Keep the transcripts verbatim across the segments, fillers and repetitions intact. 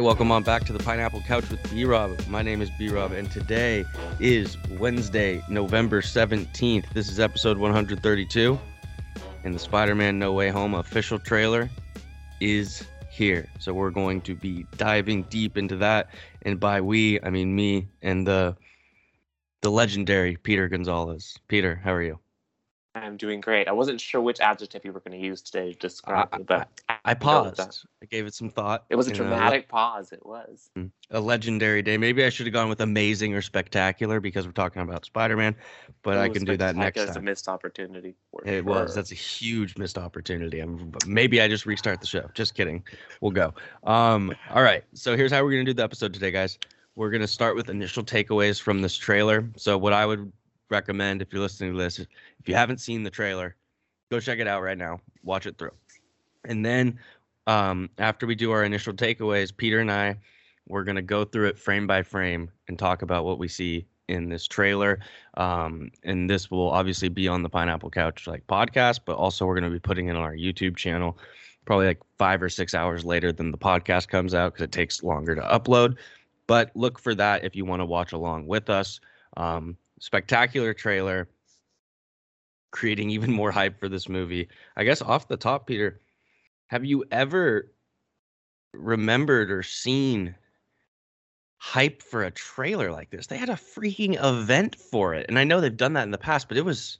right, welcome on back to the Pineapple Couch with B-Rob. My name is B-Rob, and today is Wednesday, November seventeenth. This is episode one hundred thirty-two, and the Spider-Man No Way Home official trailer is here. So we're going to be diving deep into that, and by we, I mean me and the the legendary Peter Gonzalez. Peter, how are you? I'm doing great. I wasn't sure which adjective you were going to use today to describe I, it, but... I, I paused. I gave it some thought. It was a dramatic know. pause, it was. A legendary day. Maybe I should have gone with amazing or spectacular because we're talking about Spider-Man, but Ooh, I can do that next time. It was a missed opportunity. It sure. was. That's a huge missed opportunity. I'm, maybe I just restart the show. Just kidding. We'll go. Um, all right. So here's how we're going to do the episode today, guys. We're going to start with initial takeaways from this trailer. So what I would... recommend if you're listening to this, if you haven't seen the trailer, go check it out right now, watch it through, and then um after we do our initial takeaways, Peter and I, we're going to go through it frame by frame and talk about what we see in this trailer, um and this will obviously be on the Pineapple Couch like podcast, but also we're going to be putting it on our YouTube channel probably like five or six hours later than the podcast comes out because it takes longer to upload, but look for that if you want to watch along with us. um Spectacular trailer, creating even more hype for this movie. I guess off the top, Peter, have you ever remembered or seen hype for a trailer like this? They had a freaking event for it. And I know they've done that in the past, but it was...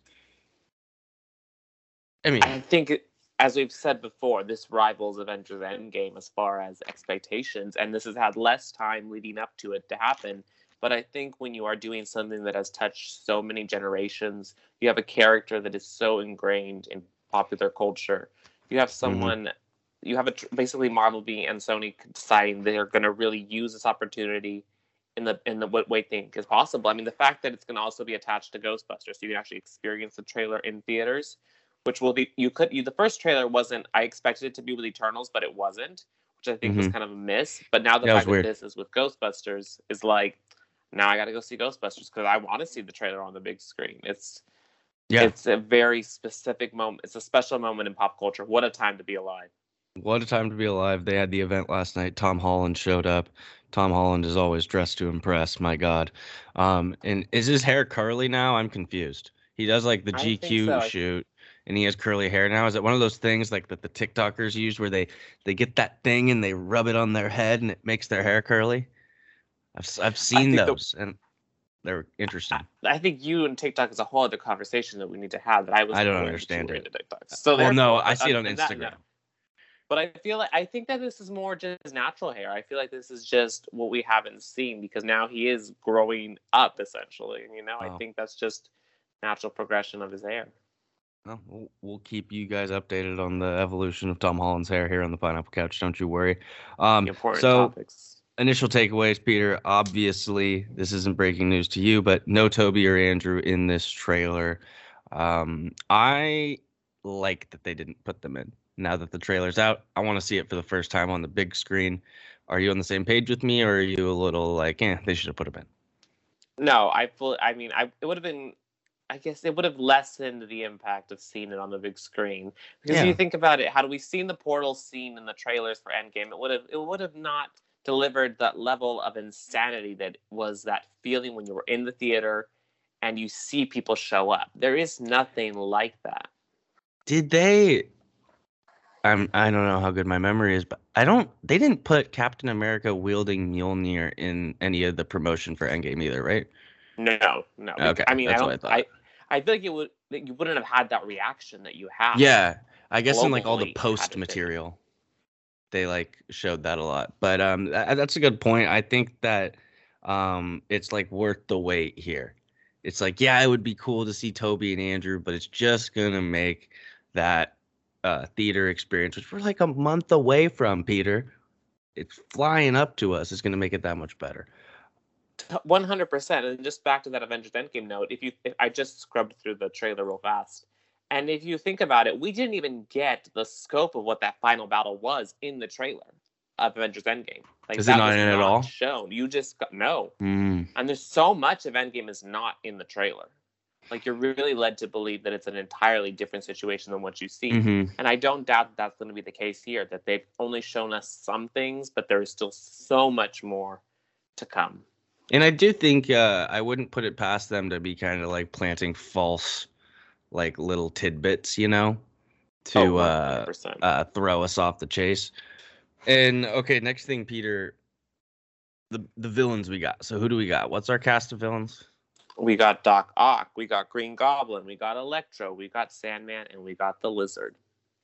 I mean... I think, it, as we've said before, this rivals Avengers Endgame as far as expectations, and this has had less time leading up to it to happen. But I think when you are doing something that has touched so many generations, you have a character that is so ingrained in popular culture. You have someone, mm-hmm. you have a, basically Marvel being and Sony deciding they're going to really use this opportunity in the in the what they think is possible. I mean, the fact that it's going to also be attached to Ghostbusters, so you can actually experience the trailer in theaters, which will be you could you, the first trailer wasn't. I expected it to be with Eternals, but it wasn't, which I think mm-hmm. was kind of a miss. But now the that fact that this is with Ghostbusters is like. Now I got to go see Ghostbusters because I want to see the trailer on the big screen. It's yeah. it's a very specific moment. It's a special moment in pop culture. What a time to be alive. What a time to be alive. They had the event last night. Tom Holland showed up. Tom Holland is always dressed to impress. My God. Um, and is his hair curly now? I'm confused. He does like the G Q so. shoot. And he has curly hair now. Is it one of those things like that the TikTokers use where they, they get that thing and they rub it on their head and it makes their hair curly? I've I've seen those, the, and they're interesting. I, I think you and TikTok is a whole other conversation that we need to have. That I was. I don't understand it. So well, no, I see it on Instagram. That, no. But I feel like I think that this is more just natural hair. I feel like this is just what we haven't seen because now he is growing up essentially, and you know, oh. I think that's just natural progression of his hair. Well, we'll keep you guys updated on the evolution of Tom Holland's hair here on the Pineapple Couch. Don't you worry. Um, Important so, topics. Initial takeaways, Peter, obviously, this isn't breaking news to you, but no Tobey or Andrew in this trailer. Um, I like that they didn't put them in. Now that the trailer's out, I want to see it for the first time on the big screen. Are you on the same page with me, or are you a little like, eh, they should have put them in? No, I feel, I mean, I it would have been, I guess it would have lessened the impact of seeing it on the big screen. Because yeah. if you think about it, had we seen the portal scene in the trailers for Endgame, it would have, it would have not... delivered that level of insanity that was that feeling when you were in the theater and you see people show up. There is nothing like that. Did they... I'm, I don't know how good my memory is, but I don't... They didn't put Captain America wielding Mjolnir in any of the promotion for Endgame either, right? No, no. Okay, I mean, that's I don't, what I thought. I, I feel like it would, you wouldn't have had that reaction that you had. Yeah, I guess in like all the post material. They like showed that a lot, but um, th- that's a good point. I think that um, it's like worth the wait here. It's like, yeah, it would be cool to see Tobey and Andrew, but it's just gonna make that uh, theater experience, which we're like a month away from, Peter. It's flying up to us. It's gonna make it that much better. One hundred percent. And just back to that Avengers Endgame note. If you, if I just scrubbed through the trailer real fast. And if you think about it, we didn't even get the scope of what that final battle was in the trailer of Avengers Endgame. Like, is it not in at all? Shown. You just got, no. Mm. And there's so much of Endgame is not in the trailer. Like, you're really led to believe that it's an entirely different situation than what you see. Mm-hmm. And I don't doubt that that's going to be the case here, that they've only shown us some things, but there is still so much more to come. And I do think uh, I wouldn't put it past them to be kind of like planting false, like little tidbits, you know, to oh, uh, uh, throw us off the chase. And okay, next thing, Peter, the the villains we got. So who do we got? What's our cast of villains? We got Doc Ock, we got Green Goblin, we got Electro, we got Sandman, and we got the Lizard.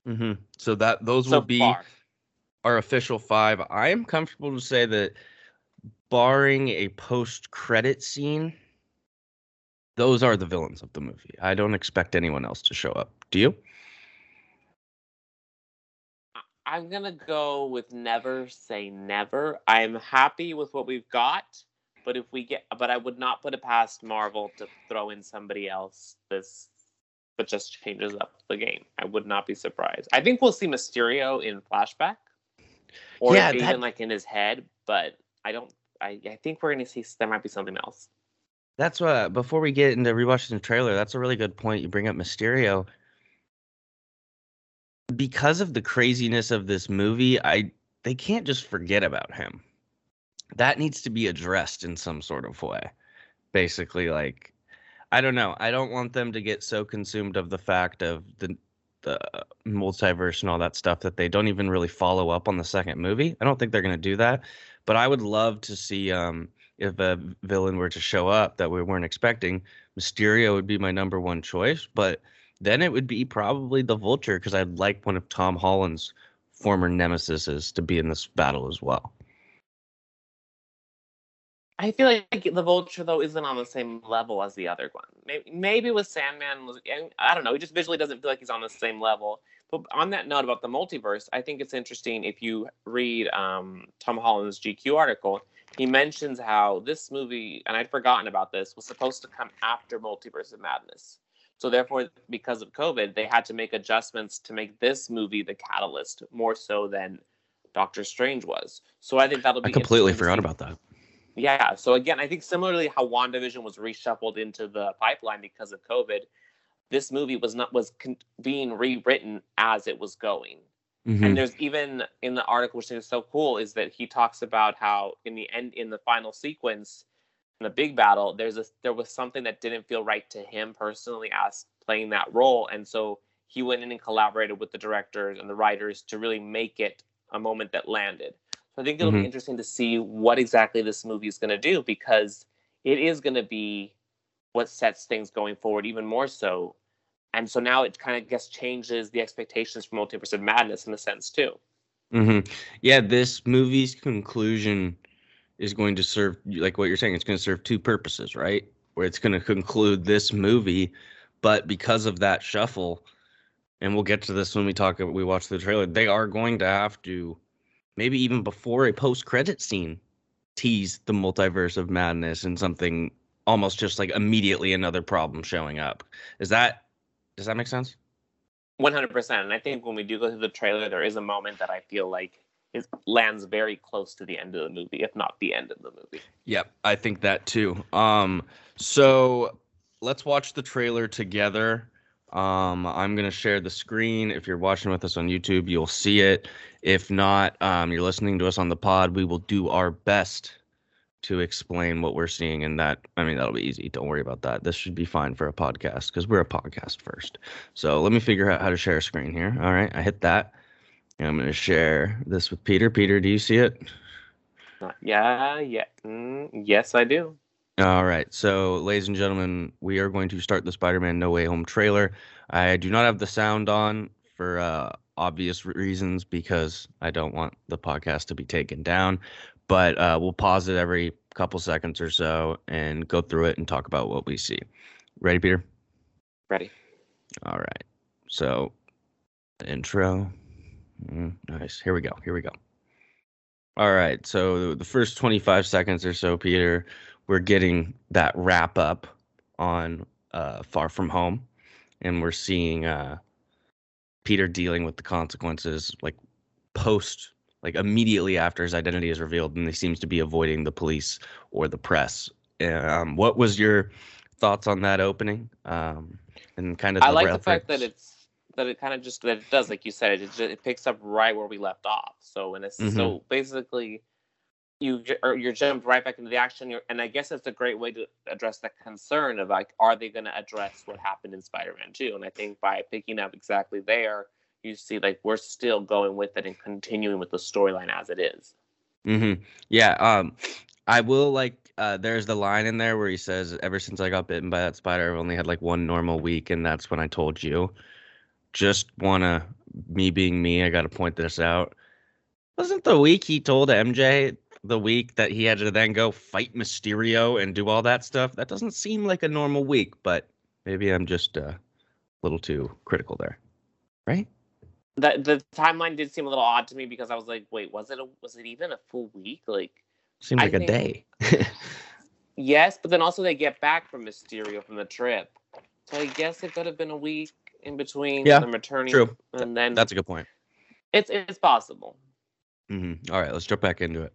Mm-hmm. So that those so will be far. Our official five. I am comfortable to say that, barring a post-credit scene, those are the villains of the movie. I don't expect anyone else to show up. Do you? I'm going to go with never say never. I am happy with what we've got, but if we get, but I would not put it past Marvel to throw in somebody else this, but just changes up the game. I would not be surprised. I think we'll see Mysterio in flashback, or yeah, even that, like in his head, but I don't, I, I think we're going to see, there might be something else. That's what, before we get into rewatching the trailer, that's a really good point. You bring up Mysterio. Because of the craziness of this movie, I they can't just forget about him. That needs to be addressed in some sort of way. Basically, like, I don't know. I don't want them to get so consumed of the fact of the the multiverse and all that stuff that they don't even really follow up on the second movie. I don't think they're going to do that. But I would love to see um, if a villain were to show up that we weren't expecting. Mysterio would be my number one choice, but then it would be probably the Vulture, because I'd like one of Tom Holland's former nemesis to be in this battle as well. I feel like the Vulture, though, isn't on the same level as the other one. Maybe, maybe with Sandman, I don't know, he just visually doesn't feel like he's on the same level. But on that note about the multiverse, I think it's interesting if you read um, Tom Holland's G Q article. He mentions how this movie, and I'd forgotten about this, was supposed to come after Multiverse of Madness. So therefore, because of COVID, they had to make adjustments to make this movie the catalyst more so than Doctor Strange was. So I think that'll be I completely forgot about that. Yeah. So again, I think similarly how WandaVision was reshuffled into the pipeline because of COVID, this movie was not was con- being rewritten as it was going. Mm-hmm. And there's even in the article, which is so cool, is that he talks about how in the end, in the final sequence, in the big battle, there's a there was something that didn't feel right to him personally as playing that role, and so he went in and collaborated with the directors and the writers to really make it a moment that landed. So I think it'll mm-hmm. be interesting to see what exactly this movie is going to do, because it is going to be what sets things going forward even more so. And so now it kind of guess changes the expectations for Multiverse of Madness in a sense too. Mm-hmm. Yeah, this movie's conclusion is going to serve, like what you're saying, it's going to serve two purposes, right? Where it's going to conclude this movie, but because of that shuffle, and we'll get to this when we talk, we watch the trailer, they are going to have to, maybe even before a post-credit scene, tease the Multiverse of Madness and something almost just like immediately another problem showing up. Is that, does that make sense? one hundred percent. And I think when we do go through the trailer, there is a moment that I feel like it lands very close to the end of the movie, if not the end of the movie. Yep, I think that too. Um, so let's watch the trailer together. Um, I'm going to share the screen. If you're watching with us on YouTube, you'll see it. If not, um, you're listening to us on the pod, we will do our best to explain what we're seeing in that. I mean, that'll be easy. Don't worry about that. This should be fine for a podcast because we're a podcast first. So let me figure out how to share a screen here. All right, I hit that. I'm going to share this with Peter. Peter, do you see it? Yeah, yeah. Mm, yes, I do. All right. So, ladies and gentlemen, we are going to start the Spider-Man No Way Home trailer. I do not have the sound on for uh, obvious reasons because I don't want the podcast to be taken down. But uh, we'll pause it every couple seconds or so and go through it and talk about what we see. Ready, Peter? Ready. All right. So, the intro. Mm, nice. Here we go. Here we go. All right. So the first twenty-five seconds or so, Peter, we're getting that wrap up on uh, Far From Home. And we're seeing uh, Peter dealing with the consequences, like post, like immediately after his identity is revealed. And he seems to be avoiding the police or the press. Um, what was your thoughts on that opening, um, and kind of. The I like reference. The fact that it's that it kind of just that it does, like you said, it just, it picks up right where we left off. So and it's mm-hmm. so basically, you or you're jumped right back into the action. You're, and I guess it's a great way to address the concern of like, are they going to address what happened in Spider-Man two? And I think by picking up exactly there, you see like we're still going with it and continuing with the storyline as it is. Mm-hmm. Yeah. Um, I will like. Uh, there's the line in there where he says, ever since I got bitten by that spider, I've only had like one normal week, and that's when I told you. Just wanna, me being me, I gotta point this out. Wasn't the week he told M J the week that he had to then go fight Mysterio and do all that stuff? That doesn't seem like a normal week, but maybe I'm just uh, a little too critical there, right? That the timeline did seem a little odd to me because I was like, wait, was it a, was it even a full week? Like. Seems like I a think, day. Yes, but then also they get back from Mysterio from the trip. So I guess it could have been a week in between yeah, them returning. True. And then that's a good point. It's it's possible. Mm-hmm. All right, let's jump back into it.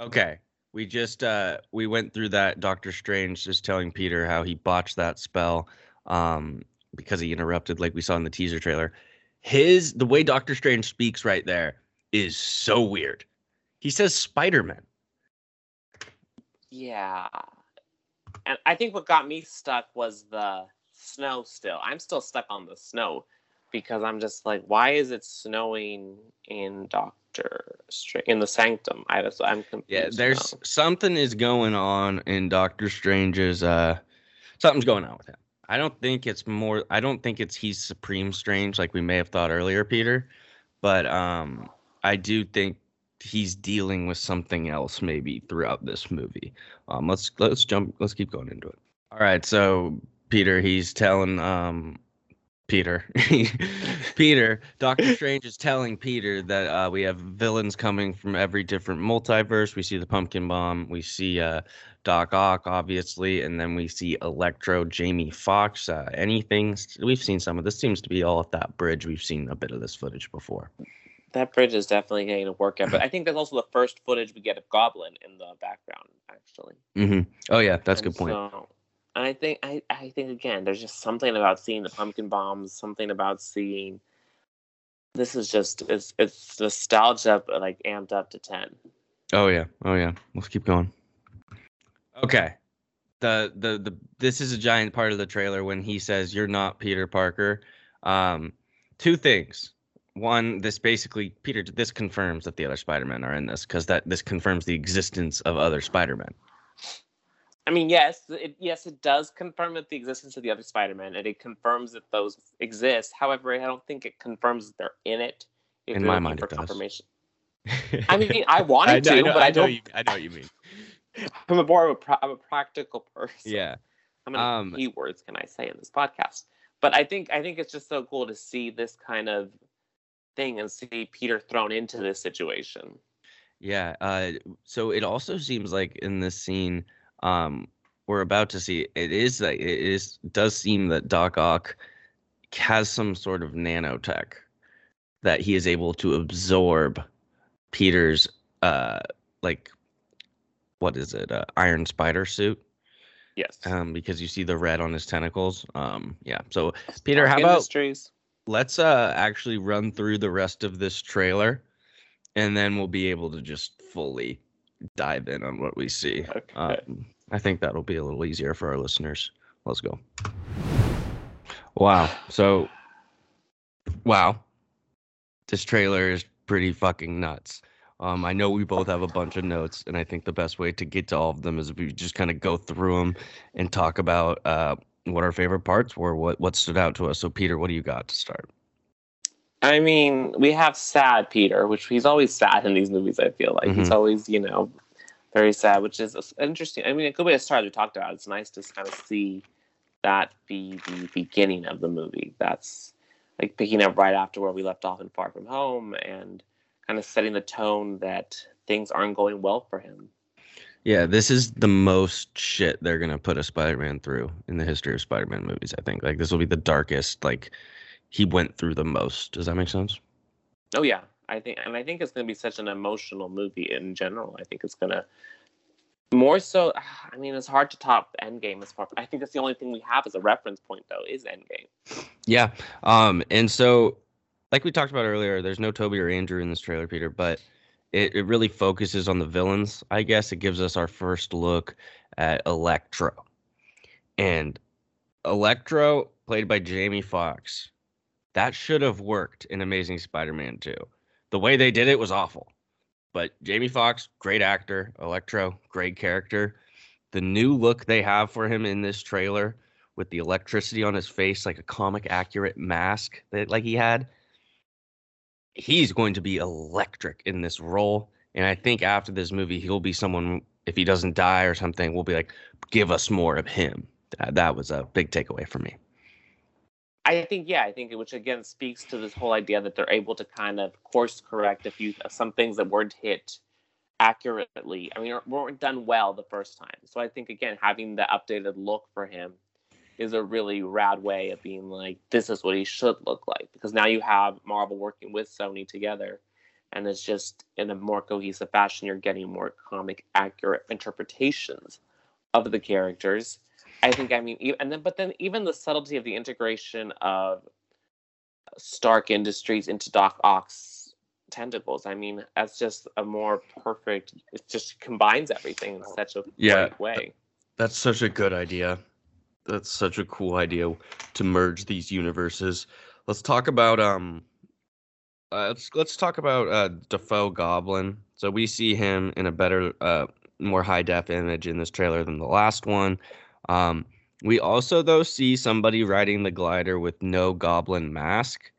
Okay. We just uh, we went through that Doctor Strange just telling Peter how he botched that spell um, because he interrupted, like we saw in the teaser trailer. His the way Doctor Strange speaks right there is so weird. He says Spider-Man. Yeah. And I think what got me stuck was the snow still. I'm still stuck on the snow because I'm just like, why is it snowing in Doctor Strange, in the Sanctum? I was, I'm confused. Yeah, there's now. Something is going on in Doctor Strange's, uh, something's going on with him. I don't think it's more, I don't think it's he's Supreme Strange like we may have thought earlier, Peter. But um, I do think he's dealing with something else maybe throughout this movie. Um, let's let's jump. Let's keep going into it. All right. So Peter, he's telling um, Peter, Peter, Doctor Strange is telling Peter that uh, we have villains coming from every different multiverse. We see the pumpkin bomb. We see uh, Doc Ock, obviously, and then we see Electro, Jamie Foxx. Uh, anything we've seen some of this seems to be all at that bridge. We've seen a bit of this footage before. That bridge is definitely getting a workout, but I think that's also the first footage we get of Goblin in the background, actually. Mm-hmm. Oh yeah, that's a good point. So, and I think, I, I think again, there's just something about seeing the pumpkin bombs, something about seeing. This is just it's it's nostalgia, but like amped up to ten. Oh yeah, oh yeah. Let's keep going. Okay, the the the this is a giant part of the trailer when he says you're not Peter Parker. Um, two things. One, this basically, Peter, this confirms that the other Spider-Men are in this because that this confirms the existence of other Spider-Men. I mean, yes, it, yes, it does confirm that the existence of the other Spider-Men, and it confirms that those exist. However, I don't think it confirms that they're in it. If in my mind, for it does. Confirmation. I mean, I wanted I know, to, I know, but I don't. I know what you mean. I'm a more of a, pro, I'm a practical person. Yeah. How many um, keywords can I say in this podcast? But I think I think it's just so cool to see this kind of thing and see Peter thrown into this situation. Yeah, uh, so it also seems like in this scene um, we're about to see, it is like it is does seem that Doc Ock has some sort of nanotech that he is able to absorb Peter's uh, like what is it, uh, Iron Spider suit? Yes, um, because you see the red on his tentacles. Um, yeah, so Peter, how about Industries. Let's uh, actually run through the rest of this trailer, and then we'll be able to just fully dive in on what we see. Okay. Um, I think that'll be a little easier for our listeners. Let's go. Wow. So, wow. This trailer is pretty fucking nuts. Um, I know we both have a bunch of notes, and I think the best way to get to all of them is if we just kind of go through them and talk about uh, – what our favorite parts were, what what stood out to us. So, Peter, what do you got to start? I mean, we have sad Peter, which he's always sad in these movies, I feel like. Mm-hmm. He's always, you know, very sad, which is interesting. I mean, a good way to start, we talked about it. It's nice to kind of see that be the beginning of the movie. That's like picking up right after where we left off in Far From Home and kind of setting the tone that things aren't going well for him. Yeah, this is the most shit they're going to put a Spider-Man through in the history of Spider-Man movies, I think. Like, this will be the darkest, like, he went through the most. Does that make sense? Oh, yeah. I think, and I think it's going to be such an emotional movie in general. I think it's going to More so, I mean, it's hard to top Endgame. As far, I think that's the only thing we have as a reference point, though, is Endgame. Yeah, um, and so, like we talked about earlier, there's no Toby or Andrew in this trailer, Peter, but it, it really focuses on the villains, I guess. It gives us our first look at Electro. And Electro, played by Jamie Foxx, that should have worked in Amazing Spider-Man two. The way they did it was awful. But Jamie Foxx, great actor. Electro, great character. The new look they have for him in this trailer with the electricity on his face, like a comic accurate mask that like he had. He's going to be electric in this role. And I think after this movie, he'll be someone, if he doesn't die or something, we'll be like, give us more of him. That, that was a big takeaway for me. I think, yeah, I think, which again speaks to this whole idea that they're able to kind of course correct a few some things that weren't hit accurately. I mean, weren't done well the first time. So I think, again, having the updated look for him is a really rad way of being like, this is what he should look like. Because now you have Marvel working with Sony together, and it's just in a more cohesive fashion, you're getting more comic accurate interpretations of the characters. I think, I mean, and then, but then even the subtlety of the integration of Stark Industries into Doc Ock's tentacles. I mean, that's just a more perfect, it just combines everything in such a yeah, great way. That's such a good idea. That's such a cool idea to merge these universes. Let's talk about, um, uh, let's, let's talk about uh, Defoe Goblin. So we see him in a better, uh, more high def image in this trailer than the last one. Um, we also, though, see somebody riding the glider with no goblin mask.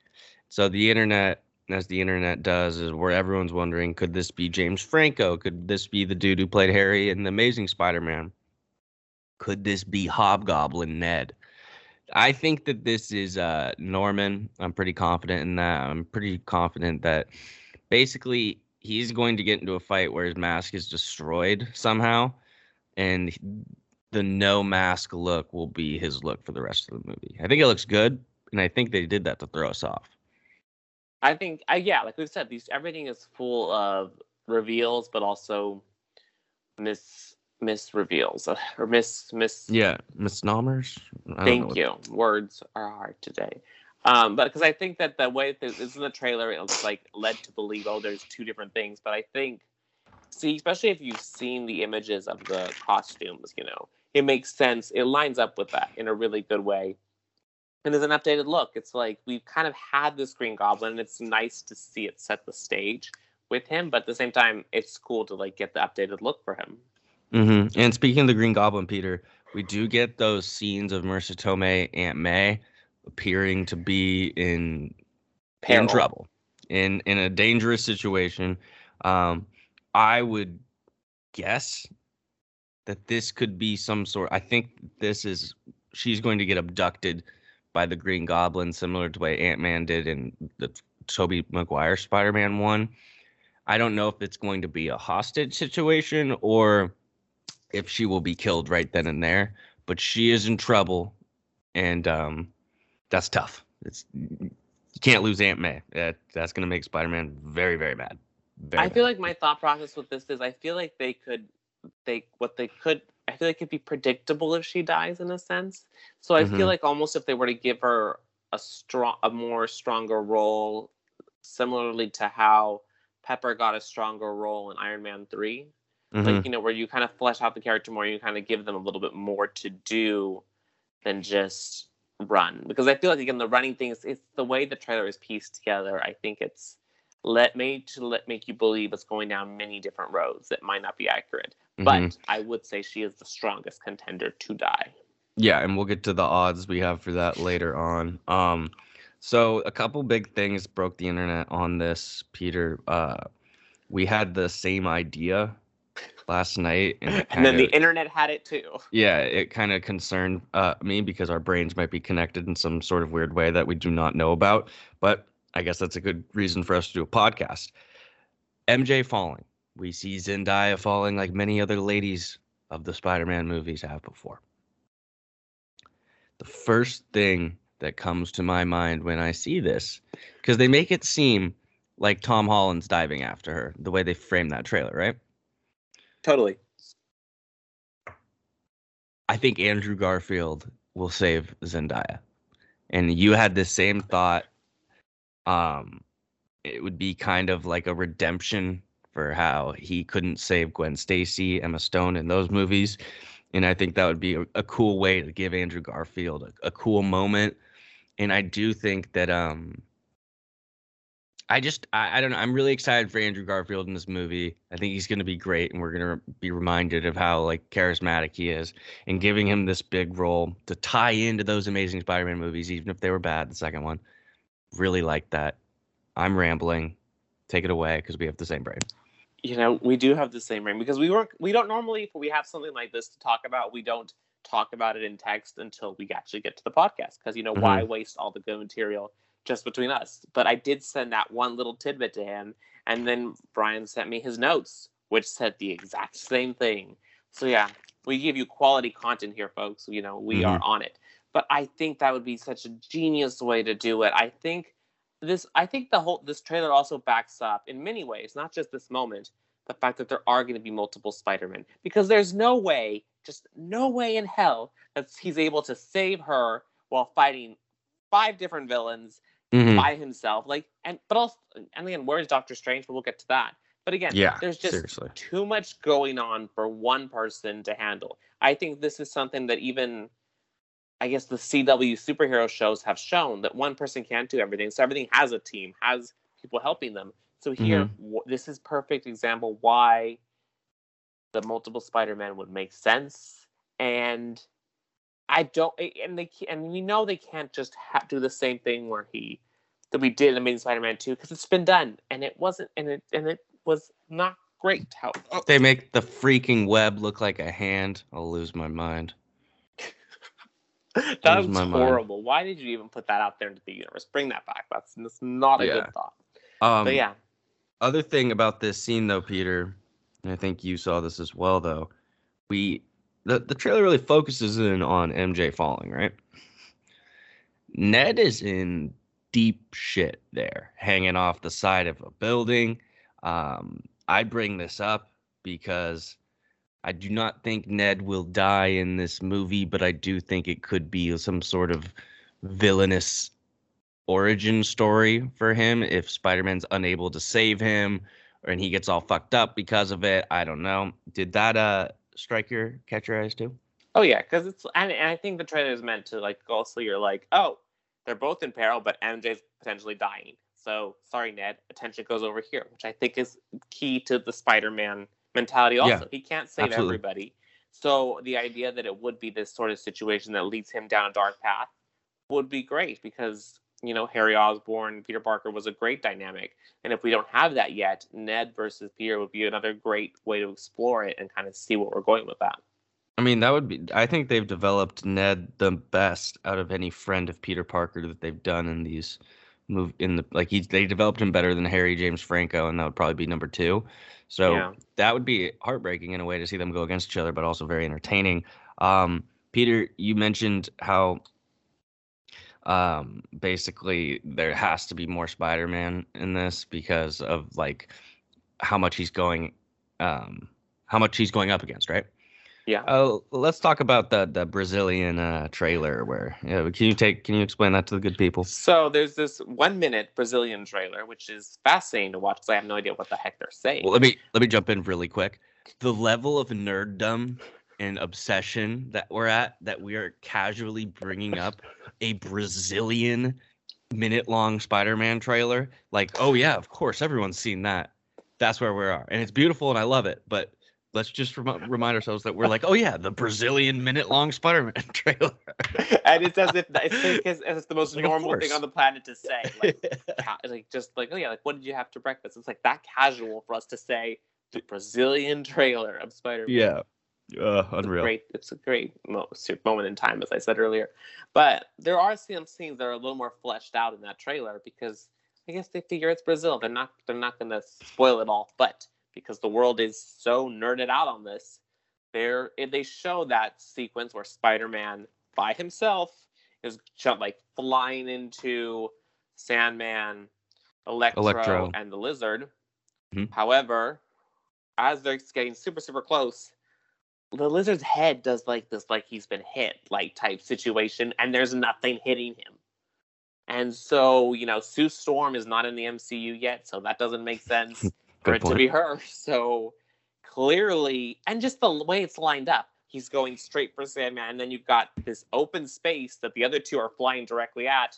So the internet, as the internet does, is where everyone's wondering, could this be James Franco? Could this be the dude who played Harry in The Amazing Spider-Man? Could this be Hobgoblin Ned? I think that this is uh, Norman. I'm pretty confident in that. I'm pretty confident that basically he's going to get into a fight where his mask is destroyed somehow. And He, the no mask look will be his look for the rest of the movie. I think it looks good, and I think they did that to throw us off. I think, uh, yeah, like we've said, these everything is full of reveals, but also mis mis reveals or mis mis yeah misnomers. I Thank you. What... Words are hard today, um, but because I think that the way this is in the trailer, it was like led to believe, oh, there's two different things. But I think, see, especially if you've seen the images of the costumes, you know. It makes sense. It lines up with that in a really good way. And there's an updated look. It's like we've kind of had this Green Goblin, and it's nice to see it set the stage with him. But at the same time, it's cool to like get the updated look for him. Mm-hmm. And speaking of the Green Goblin, Peter, we do get those scenes of Marissa Tomei, Aunt May, appearing to be in peril. in trouble, in in a dangerous situation. Um, I would guess that this could be some sort. I think this is she's going to get abducted by the Green Goblin, similar to the way Ant-Man did in the Tobey Maguire Spider-Man one. I don't know if it's going to be a hostage situation or if she will be killed right then and there. But she is in trouble, and um, that's tough. It's you can't lose Aunt May. That that's going to make Spider-Man very, very mad. Very I bad. feel like my thought process with this is I feel like they could. They what they could I feel like it'd be predictable if she dies in a sense. So I mm-hmm. feel like almost if they were to give her a strong a more stronger role, similarly to how Pepper got a stronger role in Iron Man three, mm-hmm. like you know where you kind of flesh out the character more, you kind of give them a little bit more to do than just run. Because I feel like again the running thing is it's the way the trailer is pieced together. I think it's let me to let make you believe it's going down many different roads that might not be accurate. But mm-hmm. I would say she is the strongest contender to die. Yeah, and we'll get to the odds we have for that later on. Um, so a couple big things broke the internet on this, Peter. Uh, we had the same idea last night. And, and then of, the internet had it too. Yeah, it kind of concerned uh, me because our brains might be connected in some sort of weird way that we do not know about. But I guess that's a good reason for us to do a podcast. M J falling. We see Zendaya falling like many other ladies of the Spider-Man movies have before. The first thing that comes to my mind when I see this, because they make it seem like Tom Holland's diving after her, the way they frame that trailer, right? Totally. I think Andrew Garfield will save Zendaya. And you had the same thought. Um, it would be kind of like a redemption for how he couldn't save Gwen Stacy, Emma Stone in those movies. And I think that would be a, a cool way to give Andrew Garfield a, a cool moment. And I do think that um, I just I, I don't know. I'm really excited for Andrew Garfield in this movie. I think he's going to be great. And we're going to be reminded of how like charismatic he is, and giving him this big role to tie into those amazing Spider-Man movies, even if they were bad. The second one, really like that. I'm rambling. Take it away, because we have the same brain. You know, we do have the same brain, because we weren't. We don't normally, if we have something like this to talk about, we don't talk about it in text until we actually get to the podcast. Because, you know, mm-hmm. why waste all the good material just between us? But I did send that one little tidbit to him, and then Brian sent me his notes, which said the exact same thing. So yeah, we give you quality content here, folks. You know, we mm-hmm. are on it. But I think that would be such a genius way to do it. I think. This, I think the whole this trailer also backs up, in many ways, not just this moment, the fact that there are going to be multiple Spider-Men. Because there's no way, just no way in hell, that he's able to save her while fighting five different villains mm-hmm. by himself. Like, and but also, and again, where's Doctor Strange? But we'll get to that. But again, yeah, there's just seriously. too much going on for one person to handle. I think this is something that even... I guess the C W superhero shows have shown that one person can't do everything. So everything has a team, has people helping them. So here, mm-hmm. w- this is perfect example why the multiple Spider-Man would make sense. And I don't, and they, and we know they can't just ha- do the same thing where he, that we did in Amazing Spider-Man two, because it's been done and it wasn't, and it, and it was not great. How oh. They make the freaking web look like a hand. I'll lose my mind. That was horrible. Mind. Why did you even put that out there into the universe? Bring that back. That's, that's not a yeah. good thought. Um, but yeah. Other thing about this scene, though, Peter, and I think you saw this as well, though. We the, the trailer really focuses in on M J falling, right? Ned is in deep shit there, hanging off the side of a building. Um, I bring this up because... I do not think Ned will die in this movie, but I do think it could be some sort of villainous origin story for him if Spider-Man's unable to save him and he gets all fucked up because of it. I don't know. Did that uh, strike your catch your eyes too? Oh, yeah, because it's and, and I think the trailer is meant to like also you're like, oh, they're both in peril, but M J's potentially dying. So sorry, Ned. Attention goes over here, which I think is key to the Spider-Man mentality also. Yeah, he can't save absolutely. everybody. So the idea that it would be this sort of situation that leads him down a dark path would be great because, you know, Harry Osborn, Peter Parker was a great dynamic. And if we don't have that yet, Ned versus Peter would be another great way to explore it and kind of see what we're going with that. I mean, that would be, I think they've developed Ned the best out of any friend of Peter Parker that they've done in these move in the like he they developed him better than Harry James Franco, and that would probably be number two. So yeah. that would be heartbreaking in a way to see them go against each other, but also very entertaining. Um, Peter, you mentioned how um, basically there has to be more Spider-Man in this because of like how much he's going, um, how much he's going up against, right? Yeah. Oh, uh, let's talk about the the Brazilian uh, trailer. Where you know, can you take? Can you explain that to the good people? So there's this one minute Brazilian trailer, which is fascinating to watch because I have no idea what the heck they're saying. Well, let me let me jump in really quick. The level of nerddom and obsession that we're at, that we are casually bringing up a Brazilian minute long Spider-Man trailer. Like, oh yeah, of course, everyone's seen that. That's where we are, and it's beautiful, and I love it, but. Let's just rem- remind ourselves that we're like, oh, yeah, the Brazilian minute-long Spider-Man trailer. And it's as if it's, it's, it's the most like, normal thing on the planet to say. Like, ca- like, just like, oh, yeah, like, what did you have to breakfast? It's like that casual for us to say the Brazilian trailer of Spider-Man. Yeah, uh, unreal. It's a great, it's a great moment in time, as I said earlier. But there are some scenes that are a little more fleshed out in that trailer because I guess they figure it's Brazil. They're not. They're not going to spoil it all, but... because the world is so nerded out on this, there they show that sequence where Spider-Man by himself is like flying into Sandman, Electro, Electro. and the Lizard. Mm-hmm. However, as they're getting super, super close, the lizard's head does like this, like he's been hit, like type situation, and there's nothing hitting him. And so, you know, Sue Storm is not in the M C U yet, so that doesn't make sense for it to be her. So clearly, and just the way it's lined up, he's going straight for Sandman, and then you've got this open space that the other two are flying directly at.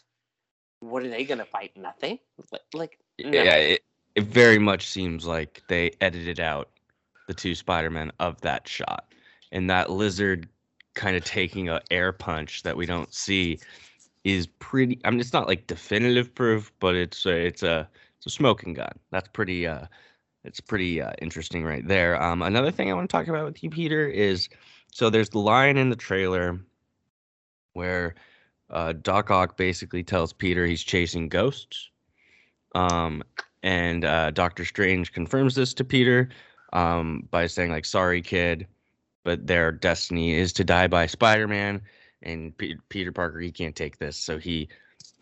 What are they going to fight? Nothing? Like, like nothing. Yeah, it, it very much seems like they edited out the two Spider-Men of that shot. And that lizard kind of taking an air punch that we don't see is pretty, I mean, it's not like definitive proof, but it's a, it's a, it's a smoking gun. That's pretty, uh, it's pretty uh, interesting right there. Um, another thing I want to talk about with you, Peter, is, so there's the line in the trailer where uh, Doc Ock basically tells Peter he's chasing ghosts. Um, and uh, Doctor Strange confirms this to Peter um, by saying, like, sorry, kid, but their destiny is to die by Spider-Man. And P- Peter Parker, he can't take this. So he,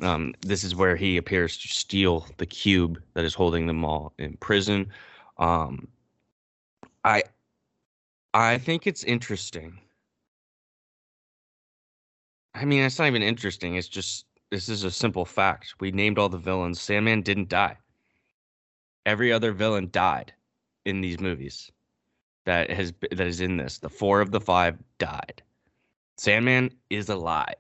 um, this is where he appears to steal the cube that is holding them all in prison. Um, I, I think it's interesting. I mean, it's not even interesting. It's just, this is a simple fact. We named all the villains. Sandman didn't die. Every other villain died in these movies. That has that is in this. The four of the five died. Sandman is alive.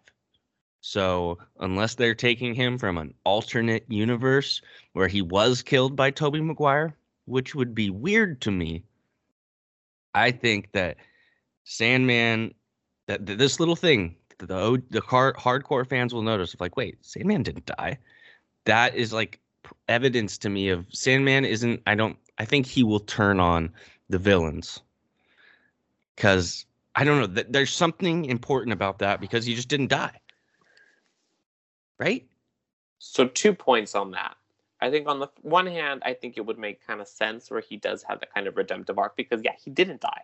So unless they're taking him from an alternate universe where he was killed by Tobey Maguire, which would be weird to me, I think that Sandman, that, that this little thing, the, the hard, hardcore fans will notice, like, wait, Sandman didn't die. That is like evidence to me of Sandman isn't, I don't, I think he will turn on the villains. Because I don't know. Th- there's something important about that because he just didn't die. Right? So two points on that. I think on the one hand, I think it would make kind of sense where he does have that kind of redemptive arc because, yeah, he didn't die.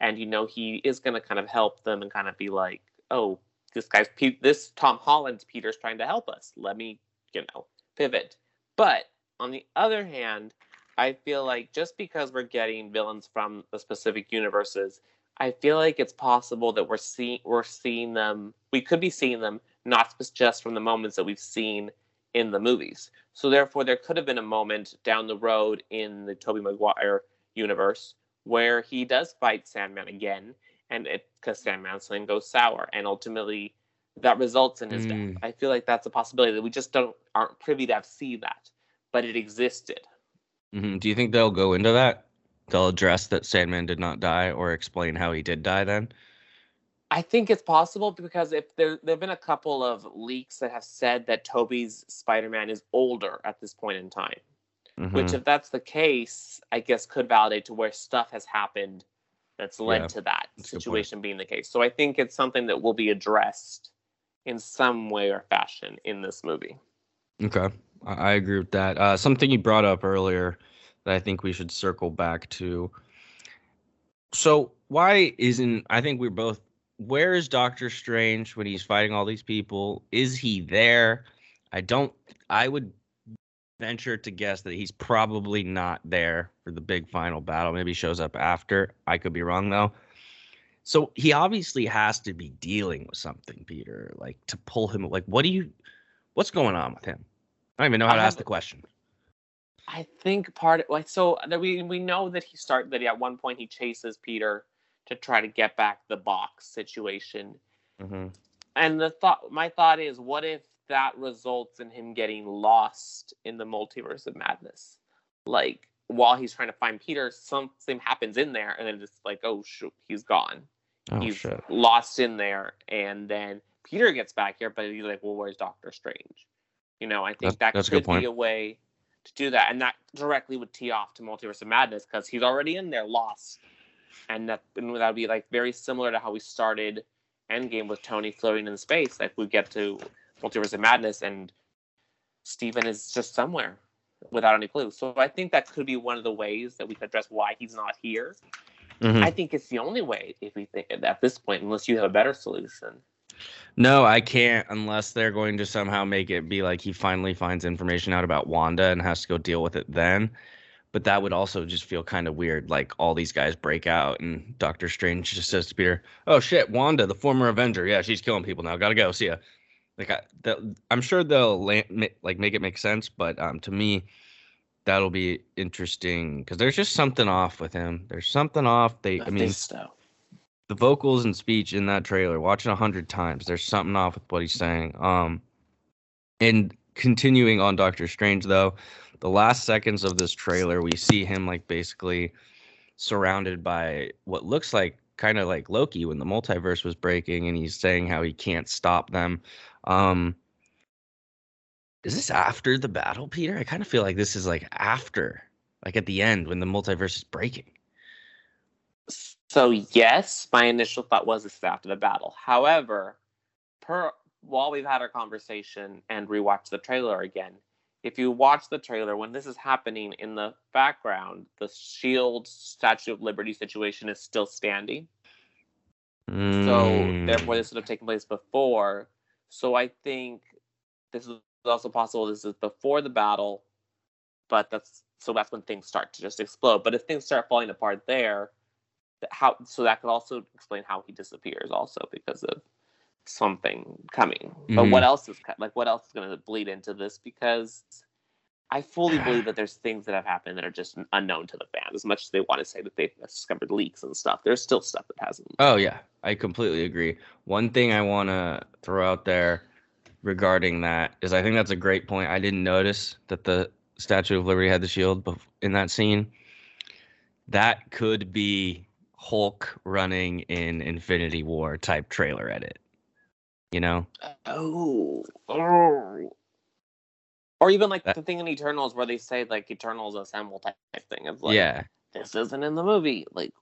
And, you know, he is going to kind of help them and kind of be like, oh, this guy's, Pe- this Tom Holland's Peter's trying to help us. Let me, you know, pivot. But on the other hand, I feel like just because we're getting villains from the specific universes, I feel like it's possible that we're seeing we're seeing them. We could be seeing them not just from the moments that we've seen in the movies. So therefore, there could have been a moment down the road in the Tobey Maguire universe where he does fight Sandman again, and it because Sandman's name goes sour, and ultimately that results in his mm. death. I feel like that's a possibility that we just don't aren't privy to see that, but it existed. Mm-hmm. Do you think they'll go into that? They'll address that Sandman did not die or explain how he did die then? I think it's possible because if there there have been a couple of leaks that have said that Tobey's Spider-Man is older at this point in time. Mm-hmm. Which, if that's the case, I guess could validate to where stuff has happened that's led yeah, to that situation being the case. So I think it's something that will be addressed in some way or fashion in this movie. Okay, I, I agree with that. Uh, something you brought up earlier that I think we should circle back to. So why isn't, I think we're both, where is Doctor Strange when he's fighting all these people? Is he there? I don't, I would venture to guess that he's probably not there for the big final battle. Maybe he shows up after. I could be wrong though. So he obviously has to be dealing with something, Peter, like to pull him, like what do you, what's going on with him? I don't even know how to ask the question. I think part of, like, so that we we know that he start that he, at one point he chases Peter to try to get back the box situation. Mm-hmm. And the thought, my thought is, what if that results in him getting lost in the Multiverse of Madness? Like, while he's trying to find Peter, something happens in there, and then it's like, oh, shoot, he's gone. Oh, he's shit. Lost in there, and then Peter gets back here, but he's like, well, where's Doctor Strange? You know, I think that, that could be a way to do that, and that directly would tee off to Multiverse of Madness because he's already in there, lost, and that and that would be like very similar to how we started Endgame with Tony floating in space. Like we get to Multiverse of Madness, and Steven is just somewhere without any clue. So I think that could be one of the ways that we could address why he's not here. Mm-hmm. I think it's the only way if we think at this point, unless you have a better solution. No, I can't unless they're going to somehow make it be like he finally finds information out about Wanda and has to go deal with it then. But that would also just feel kind of weird, like all these guys break out and Doctor Strange just says to Peter, oh, shit, Wanda, the former Avenger. Yeah, she's killing people now. Gotta go. See ya. Like, I, the, I'm sure they'll la- like make it make sense. But um, to me, that'll be interesting because there's just something off with him. There's something off. They, I, I mean, so. The vocals and speech in that trailer, watch it a hundred times. There's something off with what he's saying. Um, and continuing on Doctor Strange, though, the last seconds of this trailer, we see him like basically surrounded by what looks like kind of like Loki when the multiverse was breaking, and he's saying how he can't stop them. Um, is this after the battle, Peter? I kind of feel like this is like after, like at the end when the multiverse is breaking. So yes, my initial thought was this is after the battle. However, per while we've had our conversation and rewatched the trailer again, if you watch the trailer, when this is happening in the background, the S H I E L D Statue of Liberty situation is still standing. Mm. So, therefore, this would have taken place before. So, I think this is also possible. This is before the battle, but that's so that's when things start to just explode. But if things start falling apart there, how so that could also explain how he disappears, also because of something coming. But mm-hmm. what else is like what else is going to bleed into this, because I fully believe that there's things that have happened that are just unknown to the fans. As much as they want to say that they've discovered leaks and stuff, there's still stuff that hasn't. Oh yeah, I completely agree. One thing I want to throw out there regarding that is I think that's a great point. I didn't notice that the Statue of Liberty had the shield in that scene. That could be Hulk running in Infinity War type trailer edit. You know? Oh. oh. Or even like that, the thing in Eternals where they say like Eternals assemble type thing of like, yeah, this isn't in the movie. Like,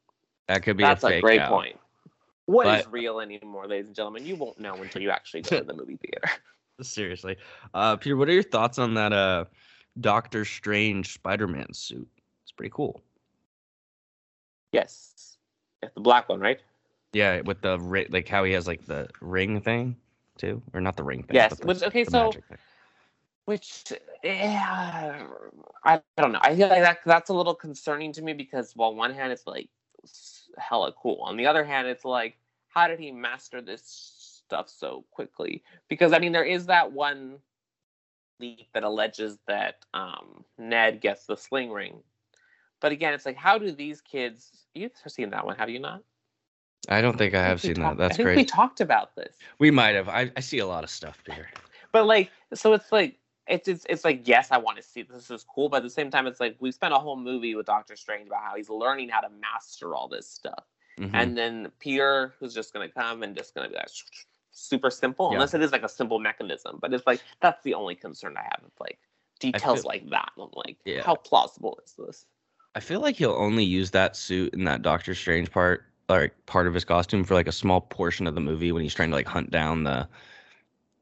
that could be that's a, fake a great out. point. What but, is real anymore, ladies and gentlemen? You won't know until you actually go to the movie theater. Seriously. Uh, Peter, what are your thoughts on that uh, Doctor Strange Spider-Man suit? It's pretty cool. Yes. It's the black one, right? Yeah, with the ri- like how he has like the ring thing, too, or not the ring thing. Yes, but the, okay, the so which yeah, I don't know. I feel like that that's a little concerning to me because, well, on one hand it's like hella cool. On the other hand, it's like how did he master this stuff so quickly? Because I mean, there is that one leak that alleges that um, Ned gets the sling ring, but again, it's like how do these kids? You've seen that one, have you not? I don't think I have I think seen talk, that. That's great. I think great. we talked about this. We might have. I, I see a lot of stuff here. But like, so it's like, it's, it's it's like, yes, I want to see this. This is cool. But at the same time, it's like, we spent a whole movie with Doctor Strange about how he's learning how to master all this stuff. Mm-hmm. And then Peter, who's just going to come and just going to be like, super simple. Yeah. Unless it is like a simple mechanism. But it's like, that's the only concern I have. It's like, details feel, like that. And I'm like, yeah. How plausible is this? I feel like he'll only use that suit and that Doctor Strange part. Like part of his costume for like a small portion of the movie when he's trying to like hunt down the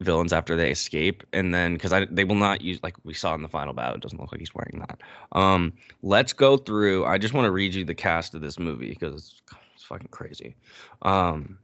villains after they escape, and then because I they will not use like we saw in the final battle, it doesn't look like he's wearing that. Um, let's go through. I just want to read you the cast of this movie because it's, it's fucking crazy. Um,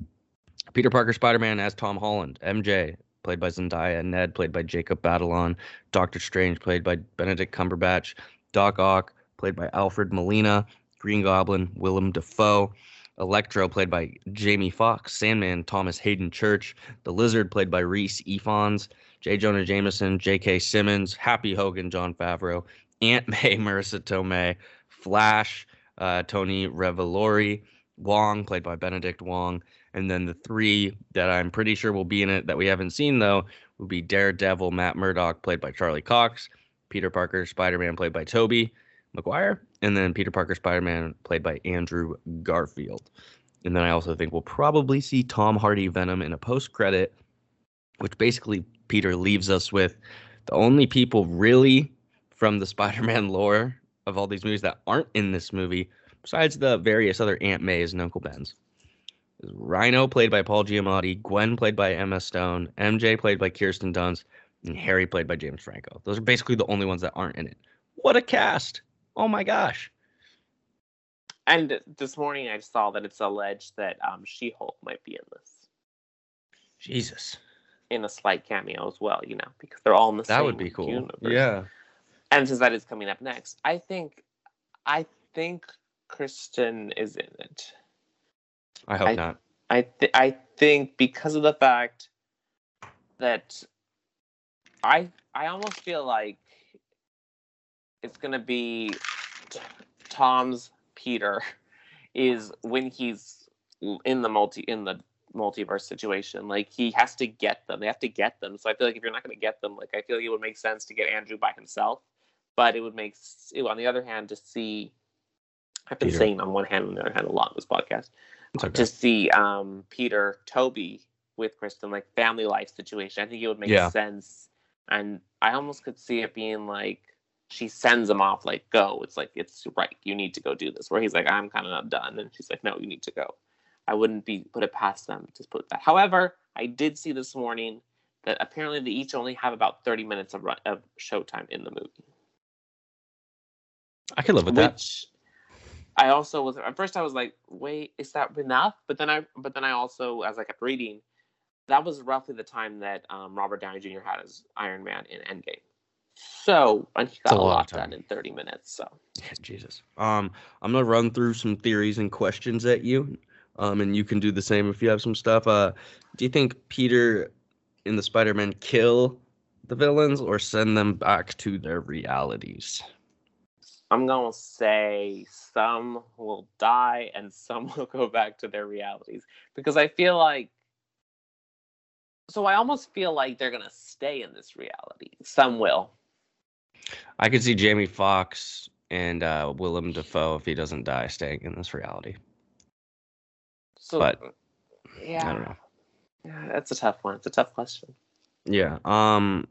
Peter Parker, Spider-Man as Tom Holland, M J played by Zendaya, Ned played by Jacob Batalon, Doctor Strange played by Benedict Cumberbatch, Doc Ock played by Alfred Molina, Green Goblin Willem Dafoe. Electro, played by Jamie Foxx, Sandman, Thomas Hayden Church, The Lizard, played by Rhys Ifans, J. Jonah Jameson, J K. Simmons, Happy Hogan, Jon Favreau, Aunt May, Marissa Tomei, Flash, uh, Tony Revolori, Wong, played by Benedict Wong, and then the three that I'm pretty sure will be in it that we haven't seen, though, will be Daredevil, Matt Murdock, played by Charlie Cox, Peter Parker, Spider-Man, played by Tobey Maguire, and then Peter Parker, Spider-Man, played by Andrew Garfield. And then I also think we'll probably see Tom Hardy Venom in a post-credit, which basically Peter leaves us with the only people really from the Spider-Man lore of all these movies that aren't in this movie, besides the various other Aunt Mays and Uncle Bens. Rhino, played by Paul Giamatti, Gwen, played by Emma Stone, M J, played by Kirsten Dunst, and Harry, played by James Franco. Those are basically the only ones that aren't in it. What a cast! Oh my gosh. And this morning I saw that it's alleged that um, She-Hulk might be in this. Jesus. In a slight cameo as well, you know, because they're all in the that same universe. That would be cool. Universe. Yeah. And since that is coming up next, I think I think Kristen is in it. I hope I, not. I th- I think because of the fact that I I almost feel like it's gonna be t- Tom's Peter is when he's in the multi in the multiverse situation. Like he has to get them. They have to get them. So I feel like if you're not gonna get them, like I feel like it would make sense to get Andrew by himself. But it would make it, on the other hand, to see. I've been Peter. saying on one hand and on the other hand a lot in this podcast. Okay. To see um, Peter, Toby with Kristen, like family life situation. I think it would make yeah. sense. And I almost could see it being like, she sends him off, like, go. It's like, it's right. You need to go do this. Where he's like, I'm kind of not done. And she's like, no, you need to go. I wouldn't be put it past them to put that. However, I did see this morning that apparently they each only have about thirty minutes of, run, of showtime in the movie. I could live with that. Which, I also was at first I was like, wait, is that enough? But then I but then I also, as I kept reading, that was roughly the time that um, Robert Downey Junior had his Iron Man in Endgame. So and he got a lot done in thirty minutes. So Jesus. Um I'm gonna run through some theories and questions at you. Um and you can do the same if you have some stuff. Uh do you think Peter in the Spider-Man kill the villains or send them back to their realities? I'm going to say some will die and some will go back to their realities. Because I feel like... So I almost feel like they're going to stay in this reality. Some will. I could see Jamie Foxx and uh, Willem Dafoe, if he doesn't die, staying in this reality. So, but, yeah. I don't know. Yeah, that's a tough one. It's a tough question. Yeah. Um,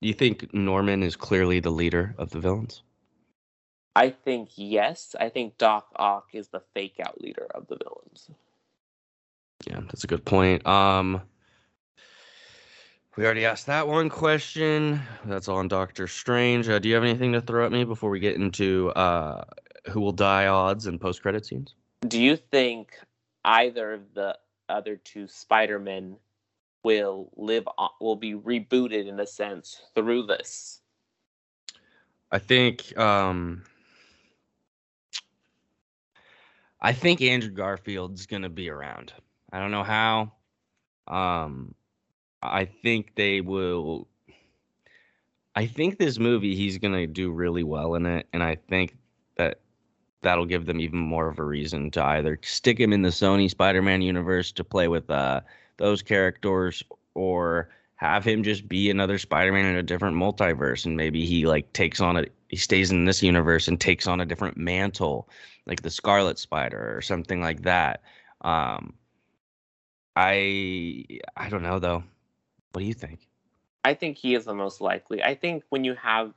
you think Norman is clearly the leader of the villains? I think yes. I think Doc Ock is the fake out leader of the villains. Yeah, that's a good point. Um, we already asked that one question. That's on Doctor Strange. Uh, do you have anything to throw at me before we get into uh, who will die odds and post-credit scenes? Do you think either of the other two Spider-Men will live on, will be rebooted in a sense through this? I think. Um, I think Andrew Garfield's going to be around. I don't know how. Um, I think they will. I think this movie, he's going to do really well in it. And I think that that'll give them even more of a reason to either stick him in the Sony Spider-Man universe to play with uh, those characters, or have him just be another Spider-Man in a different multiverse. And maybe he like takes on a, he stays in this universe and takes on a different mantle, like the Scarlet Spider or something like that. Um, I I don't know, though. What do you think? I think he is the most likely. I think when you have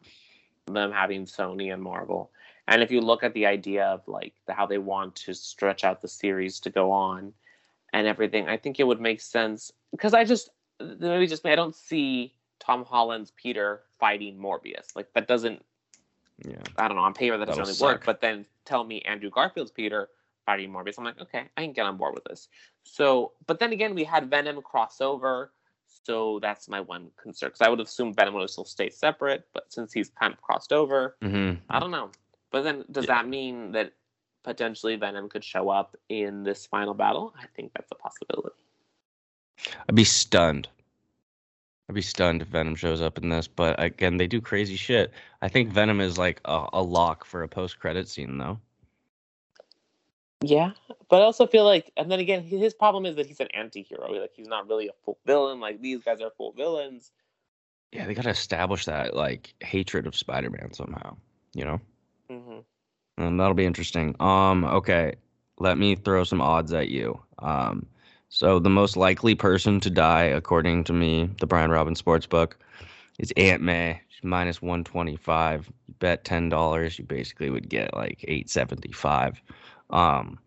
them having Sony and Marvel, and if you look at the idea of like the, how they want to stretch out the series to go on and everything, I think it would make sense. Because I just, maybe just me, I don't see Tom Holland's Peter fighting Morbius. Like, that doesn't... Yeah. I don't know, on paper that doesn't really work, but then tell me Andrew Garfield's Peter fighting Morbius. I'm like, okay, I can get on board with this. So, but then again, we had Venom crossover, so that's my one concern. Because I would assume Venom would still stay separate, but since he's kind of crossed over, mm-hmm. I don't know. But then, does yeah. that mean that potentially Venom could show up in this final battle? I think that's a possibility. I'd be stunned. I'd be stunned if Venom shows up in this, but again, they do crazy shit. I think Venom is like a, a lock for a post-credit scene, though. Yeah, but I also feel like, and then again, his problem is that he's an anti-hero. Like, he's not really a full villain. Like, these guys are full villains. Yeah, they gotta establish that, like, hatred of Spider-Man somehow, you know? Mm-hmm. And that'll be interesting. Um, okay, let me throw some odds at you. Um... So the most likely person to die, according to me, the Brian Robbins Sportsbook, is Aunt May. She's minus one twenty-five. You bet ten dollars, you basically would get like eight seventy-five. Um,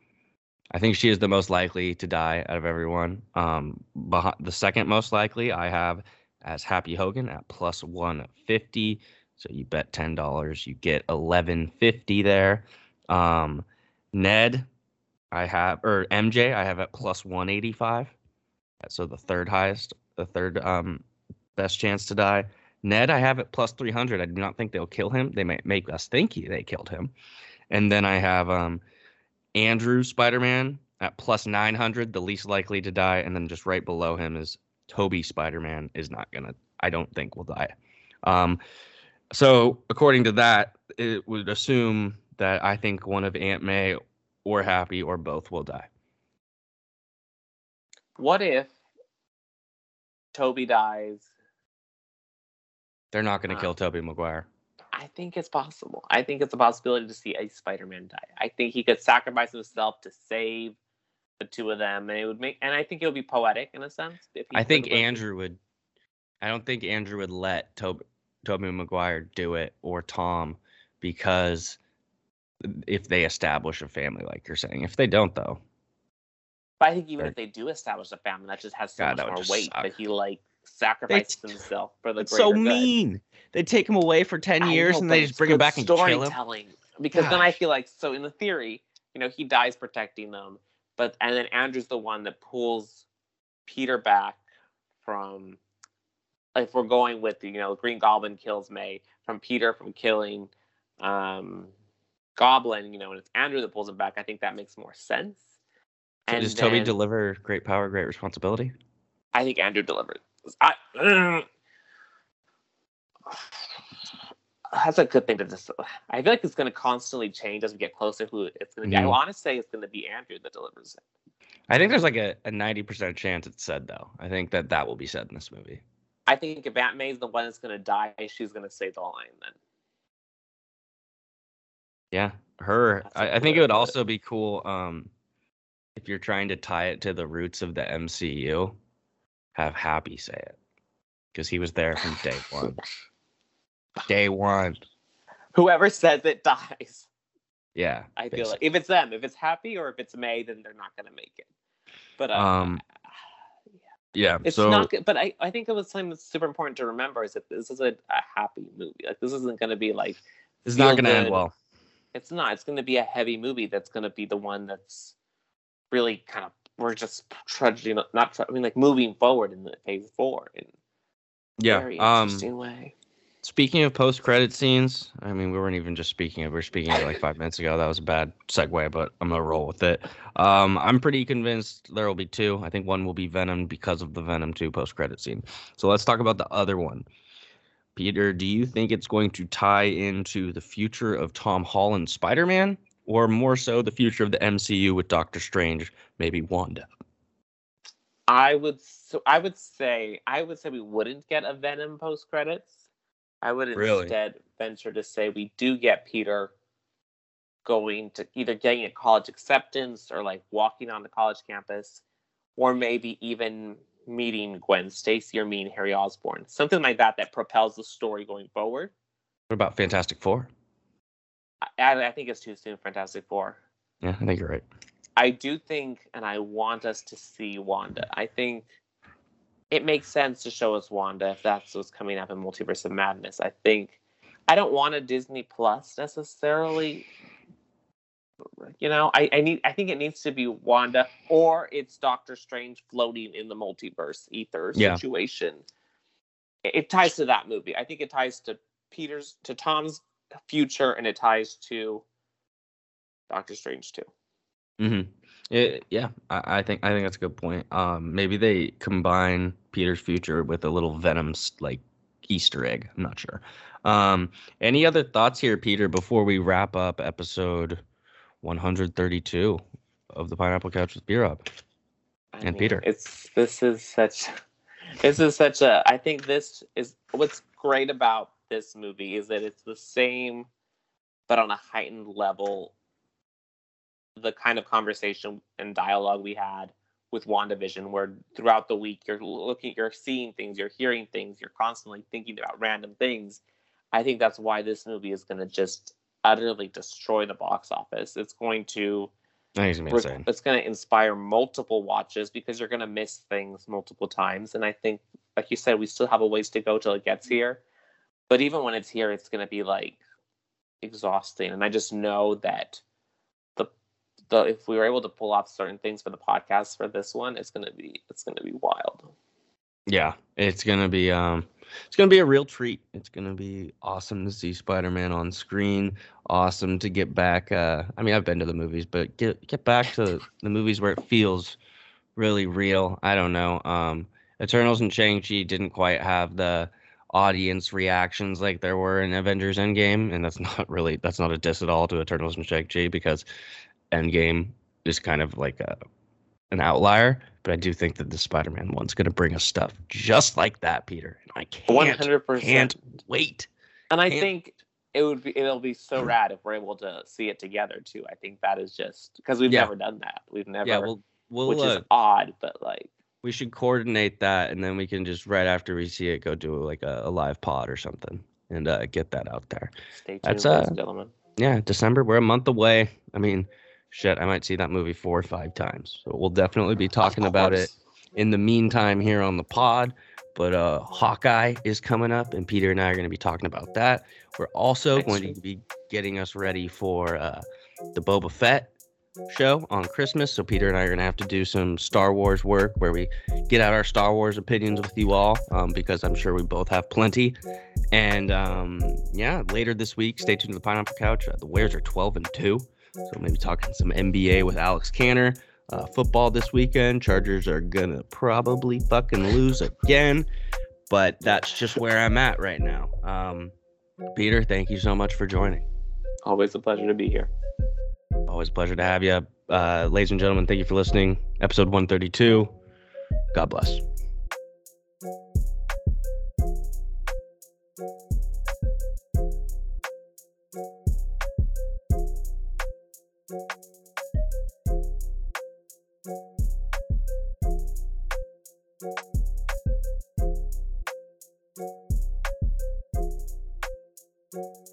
I think she is the most likely to die out of everyone. Um, behind, the second most likely I have as Happy Hogan at plus one fifty. So you bet ten dollars, you get eleven fifty there. Um, Ned... I have, or M J, I have at plus one eighty-five. So the third highest, the third um, best chance to die. Ned, I have at plus three hundred. I do not think they'll kill him. They might make us think he, they killed him. And then I have um, Andrew Spider-Man at plus nine hundred, the least likely to die. And then just right below him is Tobey Spider-Man is not going to, I don't think will die. Um, so according to that, it would assume that I think one of Aunt May or Happy or both will die. What if Tobey dies? They're not going to um, kill Tobey Maguire. I think it's possible. I think it's a possibility to see a Spider-Man die. I think he could sacrifice himself to save the two of them, and it would make. And I think it would be poetic in a sense. If he I think Andrew would. I don't think Andrew would let Tobey Tobey Maguire do it or Tom, because if they establish a family, like you're saying, if they don't though. But I think even if they do establish a family, that just has so God, much more weight suck. That he like sacrifices t- himself for the greater so good. So mean. They take him away for ten I years know, and they just bring him back and kill him. Storytelling, because Gosh. Then I feel like so in the theory, you know, he dies protecting them, but and then Andrew's the one that pulls Peter back from. If we're going with you know, Green Goblin kills May from Peter from killing um, Goblin, you know, and it's Andrew that pulls him back. I think that makes more sense. So and does then, Tobey deliver great power, great responsibility? I think Andrew delivered. I, uh, that's a good thing to just. I feel like it's going to constantly change as we get closer to who it's going to be. Mm. I want to say it's going to be Andrew that delivers it. I think there's like a, a ninety percent chance it's said, though. I think that that will be said in this movie. I think if Aunt May's the one that's going to die, she's going to say the line then. Yeah, her. I, I think it would also be cool um, if you're trying to tie it to the roots of the M C U, have Happy say it. Because he was there from day one. Day one. Whoever says it dies. Yeah. I basically. feel like if it's them, if it's Happy or if it's May, then they're not going to make it. But uh, um. Yeah, it's so, not. But I, I think it was something that's super important to remember is that this is a, a happy movie. Like this isn't going to be like it's not going to end well. It's not. It's going to be a heavy movie. That's going to be the one that's really kind of we're just trudging, not trudging, I mean like moving forward in the phase four in yeah, a very um, interesting way. Speaking of post credit scenes, I mean we weren't even just speaking of. We we're speaking of like five minutes ago. That was a bad segue, but I'm gonna roll with it. Um, I'm pretty convinced there will be two. I think one will be Venom because of the Venom two post credit scene. So let's talk about the other one. Peter, do you think it's going to tie into the future of Tom Holland's Spider-Man, or more so the future of the M C U with Doctor Strange, maybe Wanda? I would. So I would say. I would say we wouldn't get a Venom post credits. I would really? instead venture to say we do get Peter going to either getting a college acceptance or like walking on the college campus, or maybe even meeting Gwen Stacy or meeting Harry Osborn. Something like that that propels the story going forward. What about Fantastic Four? I, I think it's too soon, Fantastic Four. Yeah, I think you're right. I do think, and I want us to see Wanda. I think... It makes sense to show us Wanda if that's what's coming up in Multiverse of Madness. I think I don't want a Disney Plus necessarily. You know, I, I need I think it needs to be Wanda or it's Doctor Strange floating in the multiverse ether yeah. situation. It, it ties to that movie. I think it ties to Peter's to Tom's future and it ties to Doctor Strange too. Mm-hmm. It, yeah, I, I think I think that's a good point. Um, maybe they combine Peter's future with a little Venom's like Easter egg. I'm not sure. Um, any other thoughts here, Peter, before we wrap up episode one thirty-two of the Pineapple Couch with Brob and mean, Peter? It's this is such this is such a. I think this is what's great about this movie is that it's the same, but on a heightened level. The kind of conversation and dialogue we had with WandaVision, where throughout the week you're looking, you're seeing things, you're hearing things, you're constantly thinking about random things. I think that's why this movie is going to just utterly destroy the box office. It's going to, it's going to inspire multiple watches because you're going to miss things multiple times. And I think, like you said, we still have a ways to go till it gets here. But even when it's here, it's going to be like exhausting. And I just know that. So if we were able to pull off certain things for the podcast for this one, it's gonna be it's gonna be wild. Yeah, it's gonna be um, it's going to be a real treat. It's going to be awesome to see Spider-Man on screen. Awesome to get back. Uh, I mean, I've been to the movies, but get get back to the movies where it feels really real. I don't know. Um, Eternals and Shang-Chi didn't quite have the audience reactions like there were in Avengers Endgame, and that's not really that's not a diss at all to Eternals and Shang-Chi, because Endgame is kind of like a an outlier, but I do think that the Spider-Man one's going to bring us stuff just like that, Peter. And I can't, one hundred percent. Can't wait. And I can't. think it would be, it'll be so rad if we're able to see it together too. I think that is just because we've yeah. never done that. We've never, yeah, we'll, we'll, which uh, is odd, but like we should coordinate that, and then we can just right after we see it, go do like a, a live pod or something, and uh, get that out there. Stay tuned, That's, ladies uh, and gentlemen. Yeah, December. We're a month away. I mean. Shit, I might see that movie four or five times. So we'll definitely be talking about it in the meantime here on the pod. But uh, Hawkeye is coming up, and Peter and I are going to be talking about that. We're also Thanks, going to be getting us ready for uh, the Boba Fett show on Christmas. So Peter and I are going to have to do some Star Wars work where we get out our Star Wars opinions with you all, um, because I'm sure we both have plenty. And um, yeah, later this week, stay tuned to the Pineapple Couch. Uh, the Wares are twelve and two. So maybe talking some N B A with Alex Canner. Uh, football this weekend. Chargers are going to probably fucking lose again. But that's just where I'm at right now. Um, Peter, thank you so much for joining. Always a pleasure to be here. Always a pleasure to have you. Uh, ladies and gentlemen, thank you for listening. Episode one thirty-two. God bless. Thank you.